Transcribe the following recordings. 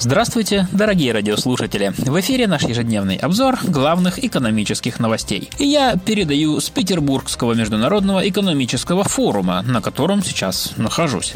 Здравствуйте, дорогие радиослушатели! В эфире наш ежедневный обзор главных экономических новостей. И я передаю с Петербургского международного экономического форума, на котором сейчас нахожусь.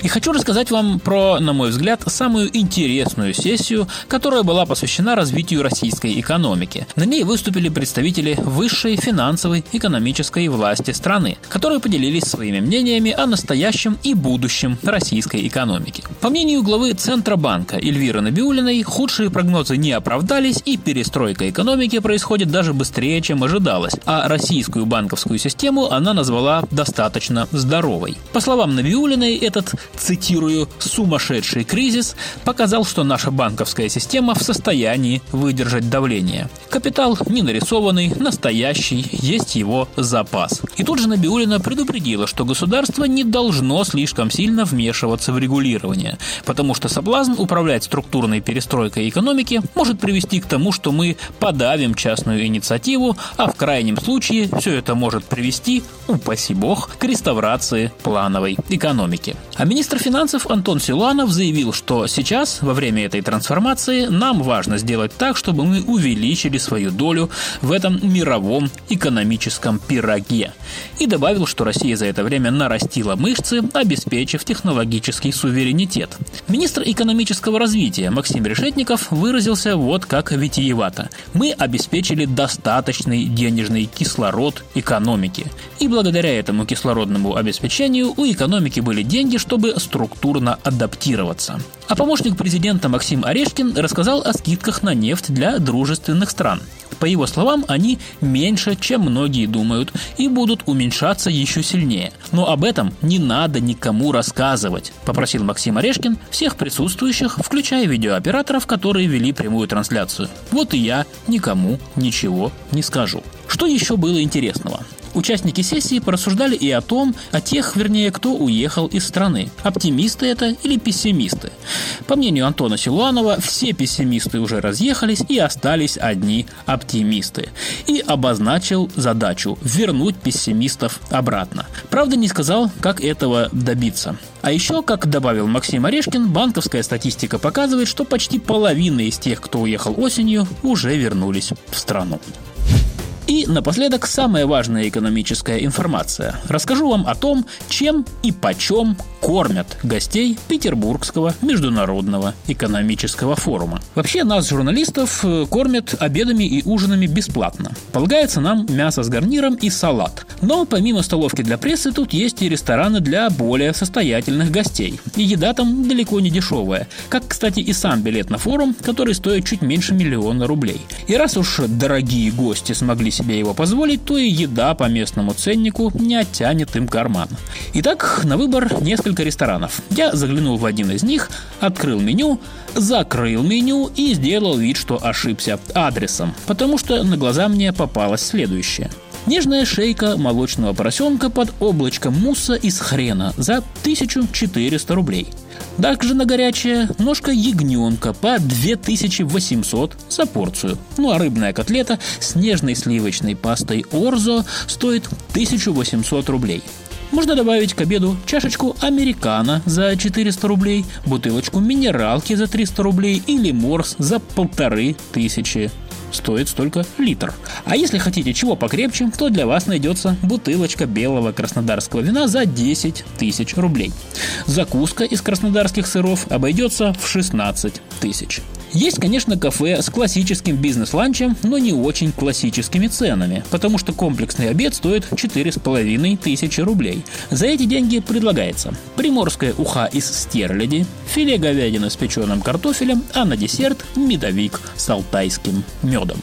И хочу рассказать вам про, на мой взгляд, самую интересную сессию, которая была посвящена развитию российской экономики. На ней выступили представители высшей финансовой экономической власти страны, которые поделились своими мнениями о настоящем и будущем российской экономики. По мнению главы Центробанка Эльвиры Набиуллиной, худшие прогнозы не оправдались, и перестройка экономики происходит даже быстрее, чем ожидалось, а российскую банковскую систему она назвала достаточно здоровой. По словам Набиуллиной, этот, цитирую, «сумасшедший кризис» показал, что наша банковская система в состоянии выдержать давление. Капитал не нарисованный, настоящий, есть его запас. И тут же Набиуллина предупредила, что государство не должно слишком сильно вмешиваться в регулирование, потому что соблазн управлять структурной перестройкой экономики может привести к тому, что мы подавим частную инициативу, а в крайнем случае все это может привести, упаси бог, к реставрации плановой экономики. А министр финансов Антон Силанов заявил, что сейчас, во время этой трансформации, нам важно сделать так, чтобы мы увеличили свою долю в этом мировом экономическом пироге. И добавил, что Россия за это время нарастила мышцы, обеспечив технологический суверенитет. Министр экономического развития Максим Решетников выразился вот как витиевато: «Мы обеспечили достаточный денежный кислород экономики. И благодаря этому кислородному обеспечению у экономики были деньги, чтобы структурно адаптироваться». А помощник президента Максим Орешкин рассказал о скидках на нефть для дружественных стран. По его словам, они меньше, чем многие думают, и будут уменьшаться еще сильнее. Но об этом не надо никому рассказывать, попросил Максим Орешкин всех присутствующих, включая видеооператоров, которые вели прямую трансляцию. Вот и я никому ничего не скажу. Что еще было интересного? Участники сессии порассуждали и о тех, кто уехал из страны. Оптимисты это или пессимисты? По мнению Антона Силуанова, все пессимисты уже разъехались и остались одни оптимисты. И обозначил задачу – вернуть пессимистов обратно. Правда, не сказал, как этого добиться. А еще, как добавил Максим Орешкин, банковская статистика показывает, что почти половина из тех, кто уехал осенью, уже вернулись в страну. И напоследок самая важная экономическая информация. Расскажу вам о том, чем и почем кормят гостей Петербургского международного экономического форума. Вообще нас, журналистов, кормят обедами и ужинами бесплатно. Полагается нам мясо с гарниром и салат. Но помимо столовки для прессы тут есть и рестораны для более состоятельных гостей. И еда там далеко не дешевая. Как, кстати, и сам билет на форум, который стоит чуть меньше $1 миллион. И раз уж дорогие гости смогли себе его позволить, то и еда по местному ценнику не оттянет им карман. Итак, на выбор несколько ресторанов. Я заглянул в один из них, открыл меню, закрыл меню и сделал вид, что ошибся адресом, потому что на глаза мне попалось следующее. Нежная шейка молочного поросенка под облачком мусса из хрена за 1400 рублей. Также на горячее ножка ягненка по 2800 за порцию. Ну а рыбная котлета с нежной сливочной пастой орзо стоит 1800 рублей. Можно добавить к обеду чашечку американо за 400 рублей, бутылочку минералки за 300 рублей или морс за 1500. Стоит столько литр. А если хотите чего покрепче, то для вас найдется бутылочка белого краснодарского вина за 10 000 рублей. Закуска из краснодарских сыров обойдется в 16 000. Есть, конечно, кафе с классическим бизнес-ланчем, но не очень классическими ценами, потому что комплексный обед стоит 4500 рублей. За эти деньги предлагается приморская уха из стерляди, филе говядины с печеным картофелем, а на десерт медовик с алтайским медом.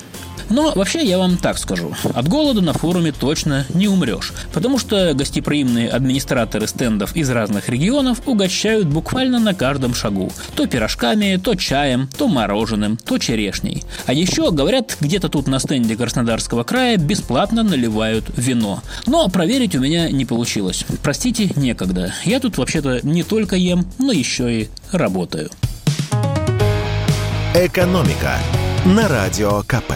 Но вообще я вам так скажу. От голода на форуме точно не умрешь, потому что гостеприимные администраторы стендов из разных регионов угощают буквально на каждом шагу. То пирожками, то чаем, то мороженым, то черешней. А еще, говорят, где-то тут на стенде Краснодарского края бесплатно наливают вино. Но проверить у меня не получилось. Простите, некогда. Я тут вообще-то не только ем, но еще и работаю. Экономика на Радио КП.